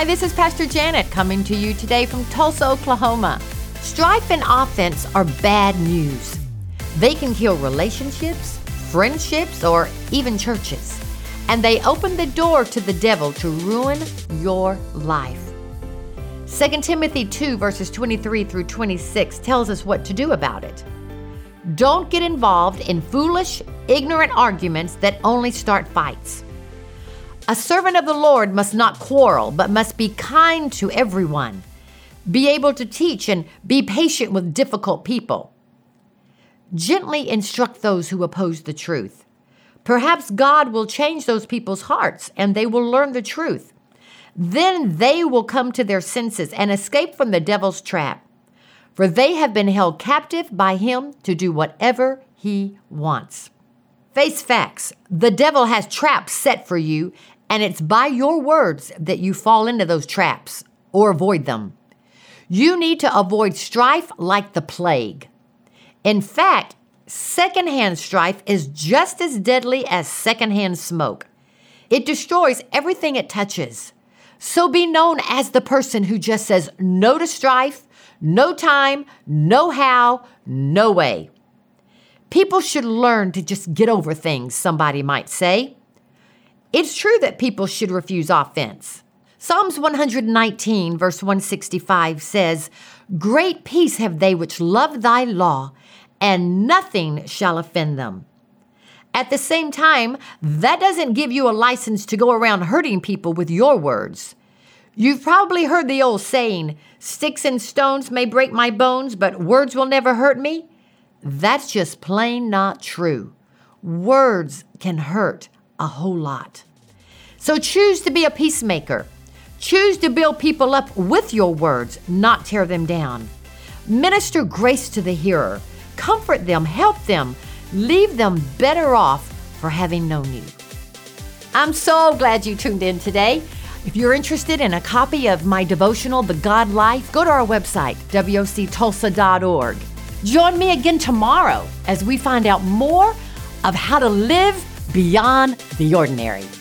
Hi, this is Pastor Janet coming to you today from Tulsa, Oklahoma. Strife and offense are bad news. They can kill relationships, friendships, or even churches. And they open the door to the devil to ruin your life. 2 Timothy 2 verses 23 through 26 tells us what to do about it. Don't get involved in foolish, ignorant arguments that only start fights. A servant of the Lord must not quarrel, but must be kind to everyone. Be able to teach and be patient with difficult people. Gently instruct those who oppose the truth. Perhaps God will change those people's hearts and they will learn the truth. Then they will come to their senses and escape from the devil's trap, for they have been held captive by him to do whatever he wants. Face facts. The devil has traps set for you, and it's by your words that you fall into those traps or avoid them. You need to avoid strife like the plague. In fact, secondhand strife is just as deadly as secondhand smoke. It destroys everything it touches. So be known as the person who just says no to strife, no time, no how, no way. People should learn to just get over things, somebody might say. It's true that people should refuse offense. Psalms 119 verse 165 says, "Great peace have they which love thy law, and nothing shall offend them." At the same time, that doesn't give you a license to go around hurting people with your words. You've probably heard the old saying, "Sticks and stones may break my bones, but words will never hurt me." That's just plain not true. Words can hurt a whole lot. So choose to be a peacemaker. Choose to build people up with your words, not tear them down. Minister grace to the hearer. Comfort them, help them, leave them better off for having known you. I'm so glad you tuned in today. If you're interested in a copy of my devotional, The God Life, go to our website, woctulsa.org. Join me again tomorrow as we find out more of how to live beyond the ordinary.